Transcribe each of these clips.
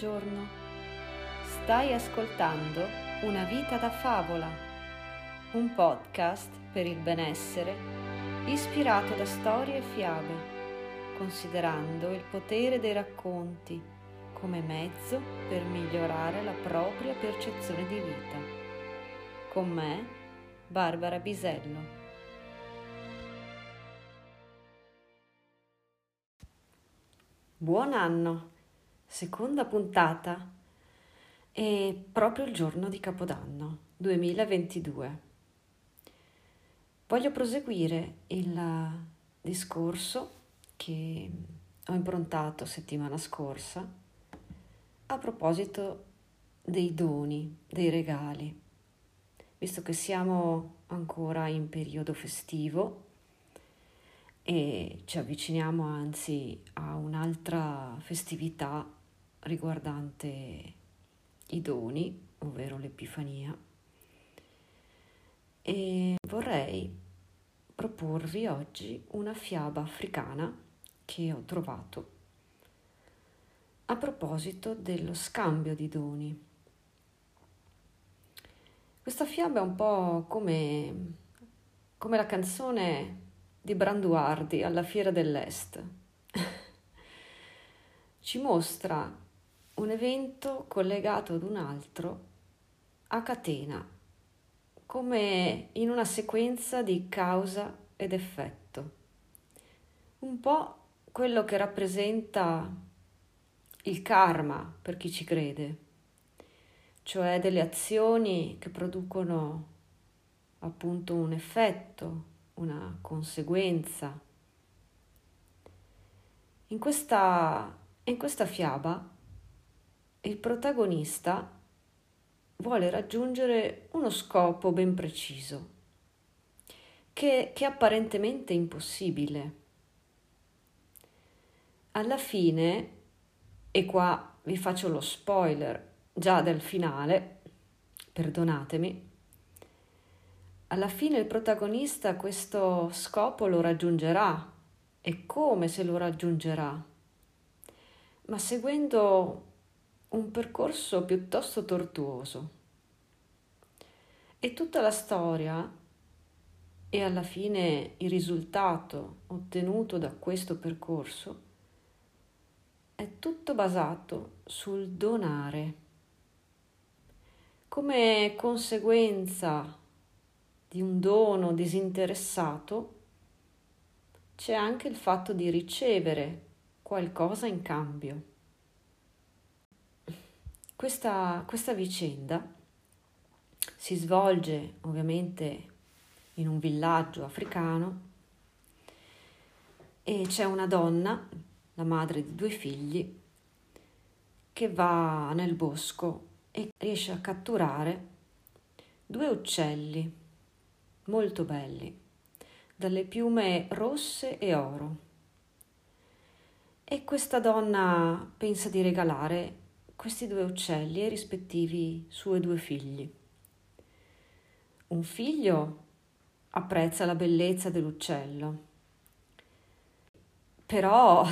giorno. Stai ascoltando Una vita da favola, un podcast per il benessere ispirato da storie e fiabe, considerando il potere dei racconti come mezzo per migliorare la propria percezione di vita. Con me, Barbara Bisello. Buon anno, seconda puntata, è proprio il giorno di Capodanno 2022. Voglio proseguire il discorso che ho improntato settimana scorsa a proposito dei doni, dei regali, visto che siamo ancora in periodo festivo e ci avviciniamo anzi a un'altra festività riguardante i doni, ovvero l'Epifania. E vorrei proporvi oggi una fiaba africana che ho trovato a proposito dello scambio di doni. Questa fiaba è un po' come la canzone di Branduardi alla Fiera dell'Est. Ci mostra un evento collegato ad un altro a catena, come in una sequenza di causa ed effetto. Un po' quello che rappresenta il karma per chi ci crede, cioè delle azioni che producono appunto un effetto, una conseguenza. In questa fiaba il protagonista vuole raggiungere uno scopo ben preciso, che è apparentemente impossibile. Alla fine, e qua vi faccio lo spoiler già del finale, perdonatemi, alla fine il protagonista questo scopo lo raggiungerà, e come se lo raggiungerà, ma seguendo un percorso piuttosto tortuoso. E tutta la storia e alla fine il risultato ottenuto da questo percorso è tutto basato sul donare, come conseguenza di un dono disinteressato c'è anche il fatto di ricevere qualcosa in cambio. Questa vicenda si svolge ovviamente in un villaggio africano e c'è una donna, la madre di 2 figli, che va nel bosco e riesce a catturare 2 uccelli molto belli, dalle piume rosse e oro. E questa donna pensa di regalare questi 2 uccelli ai rispettivi suoi 2 figli. Un figlio apprezza la bellezza dell'uccello, però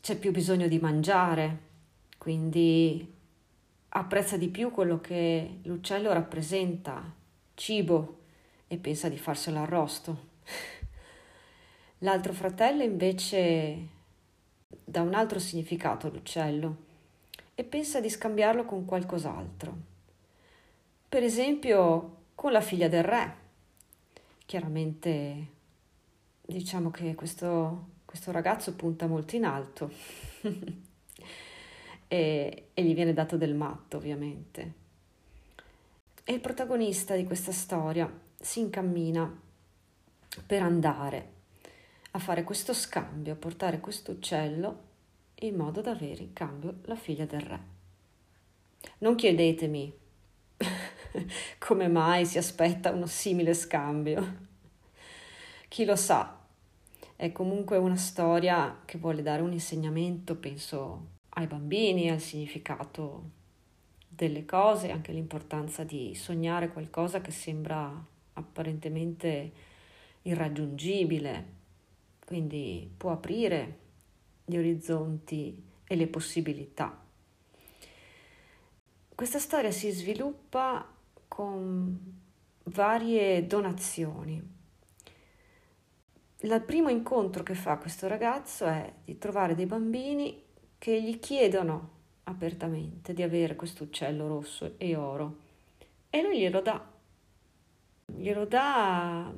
c'è più bisogno di mangiare, quindi apprezza di più quello che l'uccello rappresenta, cibo, e pensa di farselo arrosto. L'altro fratello invece dà un altro significato all'uccello e pensa di scambiarlo con qualcos'altro, per esempio con la figlia del re. Chiaramente diciamo che questo ragazzo punta molto in alto e gli viene dato del matto, ovviamente. E il protagonista di questa storia si incammina per andare a fare questo scambio, a portare questo uccello in modo da avere in cambio la figlia del re. Non chiedetemi come mai si aspetta uno simile scambio. Chi lo sa, è comunque una storia che vuole dare un insegnamento, penso, ai bambini, al significato delle cose, anche l'importanza di sognare qualcosa che sembra apparentemente irraggiungibile, quindi può aprire gli orizzonti e le possibilità Questa storia si sviluppa con varie donazioni. Il primo incontro che fa questo ragazzo è di trovare dei bambini che gli chiedono apertamente di avere questo uccello rosso e oro, e lui glielo dà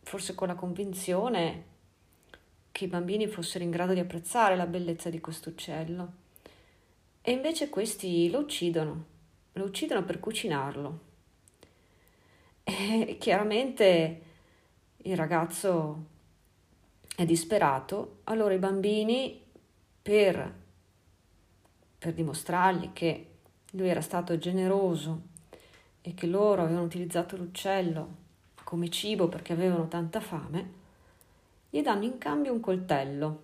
forse con la convinzione che i bambini fossero in grado di apprezzare la bellezza di questo uccello, e invece questi lo uccidono per cucinarlo, e chiaramente il ragazzo è disperato. Allora i bambini, per dimostrargli che lui era stato generoso e che loro avevano utilizzato l'uccello come cibo perché avevano tanta fame, gli danno in cambio un coltello,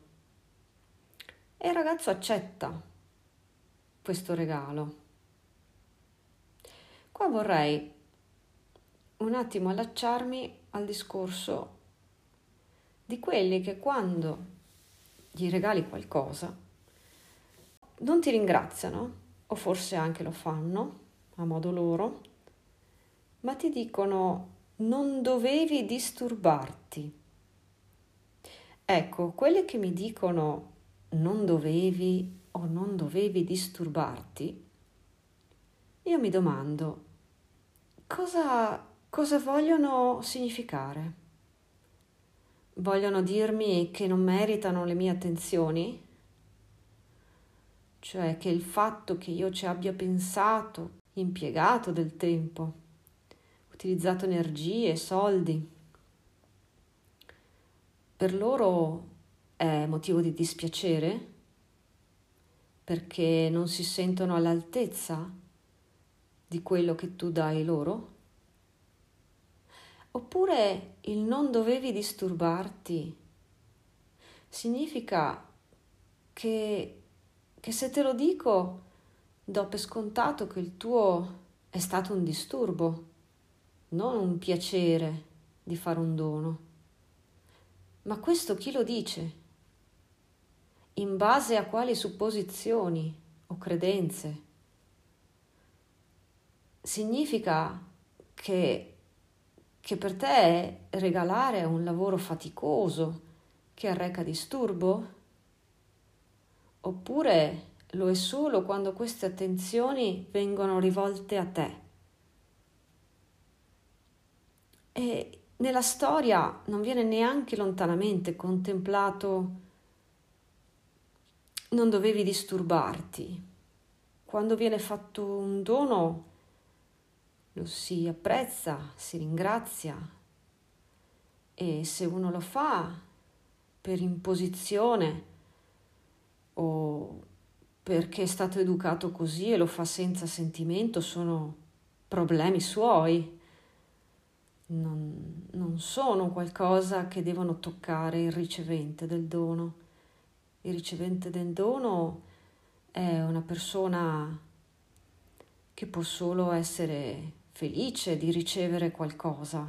e il ragazzo accetta questo regalo. Qua vorrei un attimo allacciarmi al discorso di quelli che, quando gli regali qualcosa, non ti ringraziano, o forse anche lo fanno a modo loro, ma ti dicono: non dovevi disturbarti. Ecco, quelli che mi dicono non dovevi o non dovevi disturbarti, io mi domando cosa vogliono significare. Vogliono dirmi che non meritano le mie attenzioni? Cioè che il fatto che io ci abbia pensato, impiegato del tempo, utilizzato energie, soldi, per loro è motivo di dispiacere? Perché non si sentono all'altezza di quello che tu dai loro? Oppure il non dovevi disturbarti significa che se te lo dico do per scontato che il tuo è stato un disturbo, non un piacere di fare un dono. Ma questo chi lo dice? In base a quali supposizioni o credenze? Significa che per te regalare è un lavoro faticoso che arreca disturbo? Oppure lo è solo quando queste attenzioni vengono rivolte a te? E nella storia non viene neanche lontanamente contemplato non dovevi disturbarti. Quando viene fatto un dono lo si apprezza, si ringrazia, e se uno lo fa per imposizione o perché è stato educato così e lo fa senza sentimento, sono problemi suoi, non sono qualcosa che devono toccare il ricevente del dono. Il ricevente del dono è una persona che può solo essere felice di ricevere qualcosa,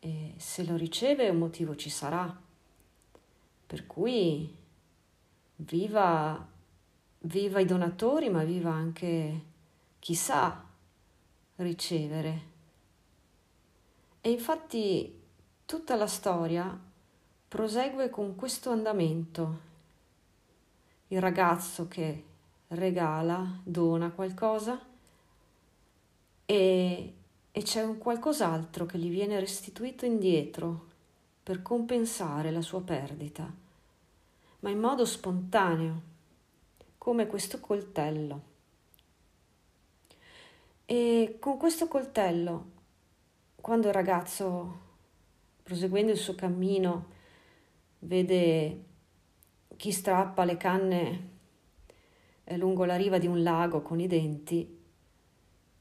e se lo riceve un motivo ci sarà, per cui viva i donatori, ma viva anche chi sa ricevere. E infatti tutta la storia prosegue con questo andamento: il ragazzo che regala, dona qualcosa, e c'è un qualcos'altro che gli viene restituito indietro per compensare la sua perdita, ma in modo spontaneo, come questo coltello. E con questo coltello, quando il ragazzo, proseguendo il suo cammino, vede chi strappa le canne lungo la riva di un lago con i denti,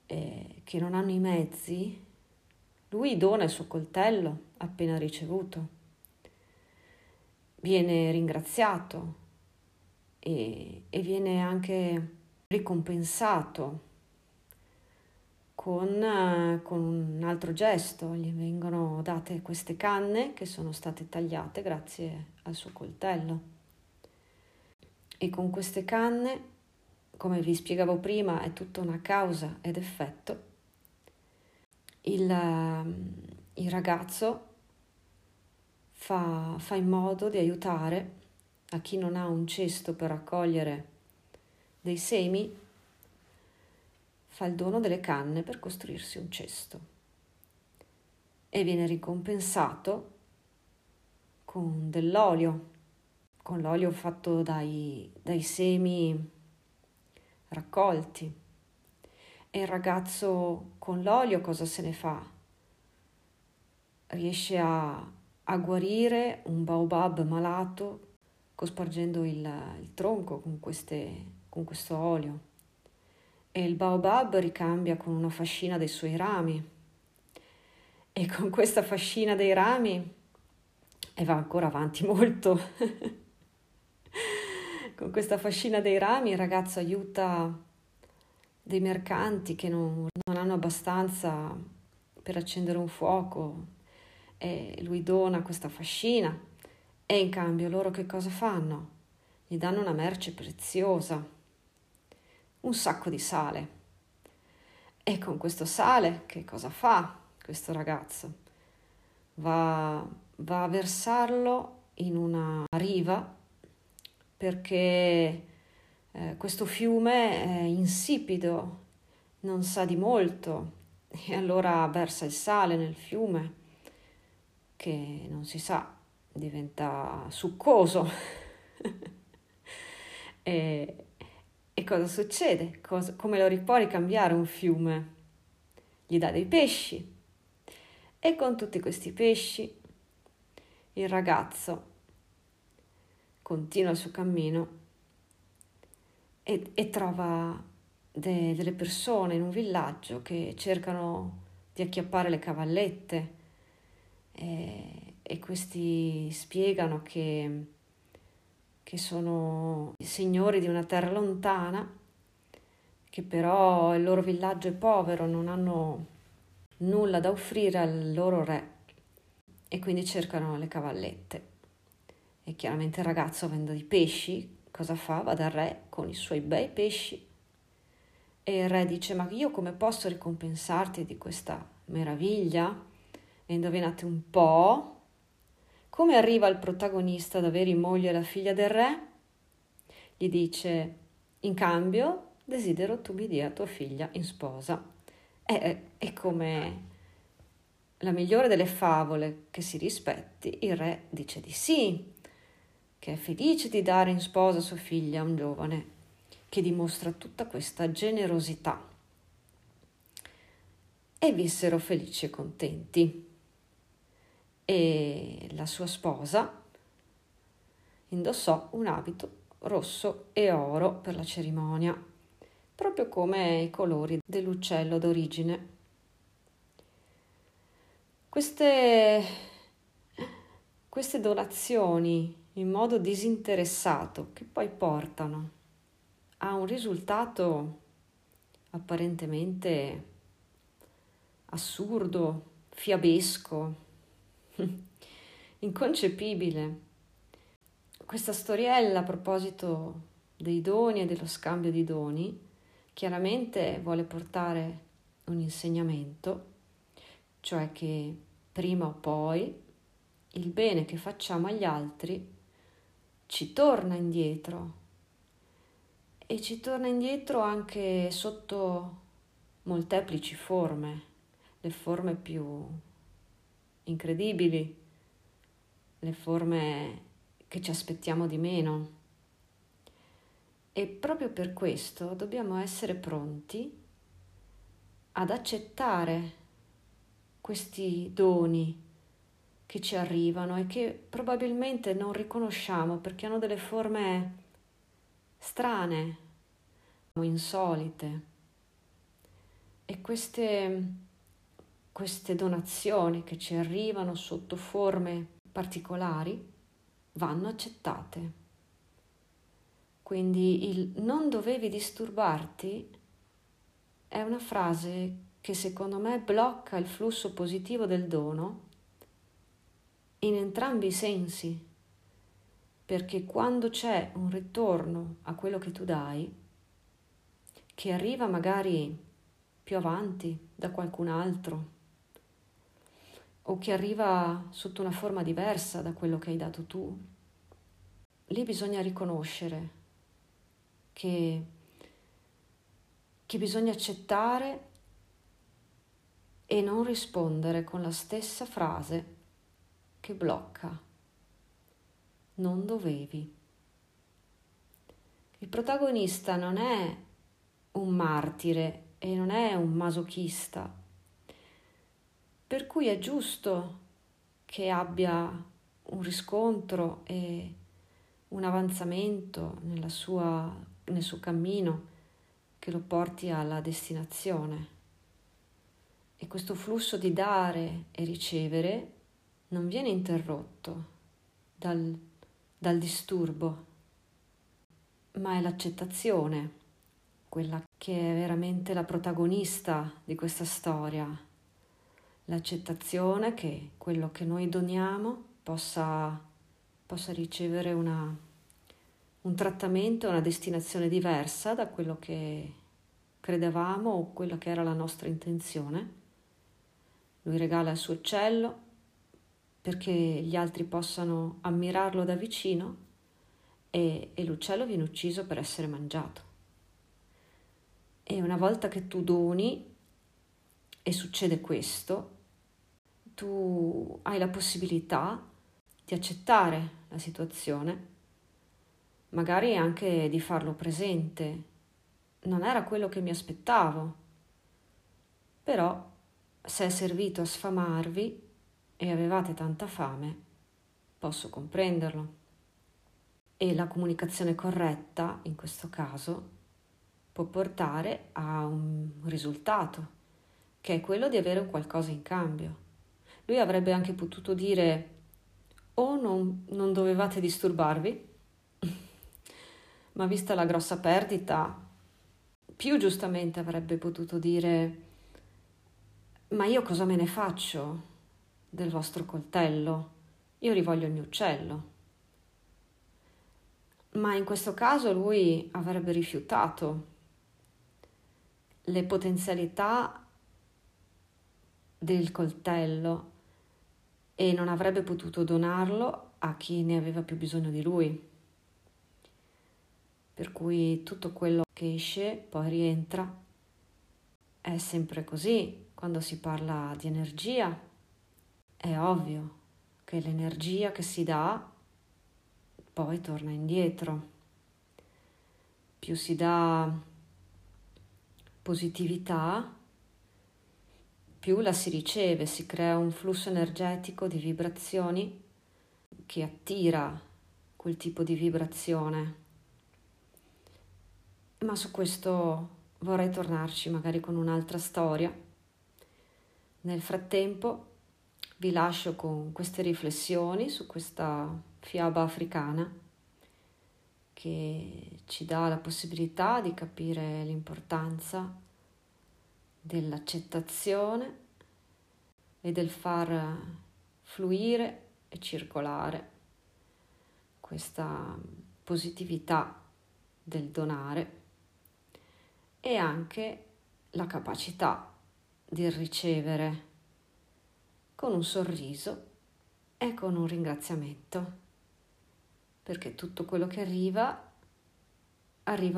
che non hanno i mezzi, lui dona il suo coltello appena ricevuto. Viene ringraziato e viene anche ricompensato con un altro gesto. Gli vengono date queste canne che sono state tagliate grazie al suo coltello, e con queste canne come vi spiegavo prima, è tutta una causa ed effetto. Il ragazzo fa in modo di aiutare a chi non ha un cesto per raccogliere dei semi, fa il dono delle canne per costruirsi un cesto e viene ricompensato con dell'olio, con l'olio fatto dai semi raccolti. E il ragazzo con l'olio cosa se ne fa? Riesce a guarire un baobab malato cospargendo il tronco con questo olio, e il baobab ricambia con una fascina dei suoi rami, e con questa fascina dei rami, e va ancora avanti molto, con questa fascina dei rami il ragazzo aiuta dei mercanti che non hanno abbastanza per accendere un fuoco, e lui dona questa fascina, e in cambio loro che cosa fanno? Gli danno una merce preziosa, un sacco di sale. E con questo sale che cosa fa questo ragazzo? Va a versarlo in una riva, perché questo fiume è insipido, non sa di molto, e allora versa il sale nel fiume, che non si sa, diventa succoso. E cosa succede? Come lo può ricambiare un fiume? Gli dà dei pesci, e con tutti questi pesci il ragazzo continua il suo cammino e trova delle persone in un villaggio che cercano di acchiappare le cavallette, e questi spiegano che sono i signori di una terra lontana, che però il loro villaggio è povero, non hanno nulla da offrire al loro re, e quindi cercano le cavallette. E chiaramente il ragazzo, avendo i pesci, cosa fa? Va dal re con i suoi bei pesci, e il re dice: ma io come posso ricompensarti di questa meraviglia? E indovinate un po' come arriva il protagonista ad avere in moglie la figlia del re? Gli dice: in cambio desidero tu mi dia tua figlia in sposa. E come la migliore delle favole che si rispetti, il re dice di sì, che è felice di dare in sposa sua figlia a un giovane che dimostra tutta questa generosità. E vissero felici e contenti. E la sua sposa indossò un abito rosso e oro per la cerimonia, proprio come i colori dell'uccello d'origine. Queste donazioni in modo disinteressato, che poi portano a un risultato apparentemente assurdo, fiabesco, inconcepibile. Questa storiella a proposito dei doni e dello scambio di doni chiaramente vuole portare un insegnamento, cioè che prima o poi il bene che facciamo agli altri ci torna indietro, e ci torna indietro anche sotto molteplici forme, le forme più incredibili, le forme che ci aspettiamo di meno. E proprio per questo dobbiamo essere pronti ad accettare questi doni che ci arrivano e che probabilmente non riconosciamo perché hanno delle forme strane o insolite. E queste donazioni che ci arrivano sotto forme particolari vanno accettate. Quindi il "non dovevi disturbarti" è una frase che secondo me blocca il flusso positivo del dono in entrambi i sensi, perché quando c'è un ritorno a quello che tu dai, che arriva magari più avanti da qualcun altro, o che arriva sotto una forma diversa da quello che hai dato tu. Lì bisogna riconoscere che bisogna accettare e non rispondere con la stessa frase che blocca. Non dovevi. Il protagonista non è un martire e non è un masochista, per cui è giusto che abbia un riscontro e un avanzamento nel suo cammino che lo porti alla destinazione. E questo flusso di dare e ricevere non viene interrotto dal disturbo, ma è l'accettazione, quella che è veramente la protagonista di questa storia. L'accettazione che quello che noi doniamo possa ricevere un trattamento, una destinazione diversa da quello che credevamo o quella che era la nostra intenzione. Lui regala il suo uccello perché gli altri possano ammirarlo da vicino e l'uccello viene ucciso per essere mangiato. E una volta che tu doni e succede questo, tu hai la possibilità di accettare la situazione, magari anche di farlo presente. Non era quello che mi aspettavo, però se è servito a sfamarvi e avevate tanta fame, posso comprenderlo. E la comunicazione corretta, in questo caso, può portare a un risultato, che è quello di avere un qualcosa in cambio. Lui avrebbe anche potuto dire non dovevate disturbarvi, ma vista la grossa perdita, più giustamente avrebbe potuto dire ma io cosa me ne faccio del vostro coltello? Io rivoglio il mio uccello. Ma in questo caso lui avrebbe rifiutato le potenzialità del coltello e non avrebbe potuto donarlo a chi ne aveva più bisogno di lui. Per cui tutto quello che esce poi rientra. È sempre così quando si parla di energia. È ovvio che l'energia che si dà poi torna indietro. Più si dà positività, più la si riceve, si crea un flusso energetico di vibrazioni che attira quel tipo di vibrazione. Ma su questo vorrei tornarci magari con un'altra storia. Nel frattempo vi lascio con queste riflessioni su questa fiaba africana che ci dà la possibilità di capire l'importanza dell'accettazione e del far fluire e circolare questa positività del donare e anche la capacità di ricevere con un sorriso e con un ringraziamento. Perché tutto quello che arriva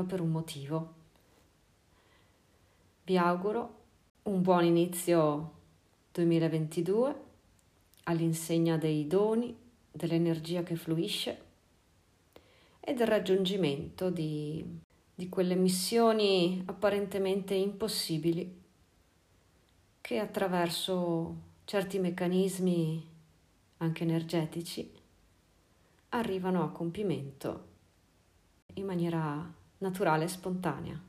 per un motivo. Vi auguro un buon inizio 2022 all'insegna dei doni, dell'energia che fluisce e del raggiungimento di quelle missioni apparentemente impossibili che attraverso certi meccanismi anche energetici arrivano a compimento in maniera naturale e spontanea.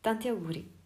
Tanti auguri!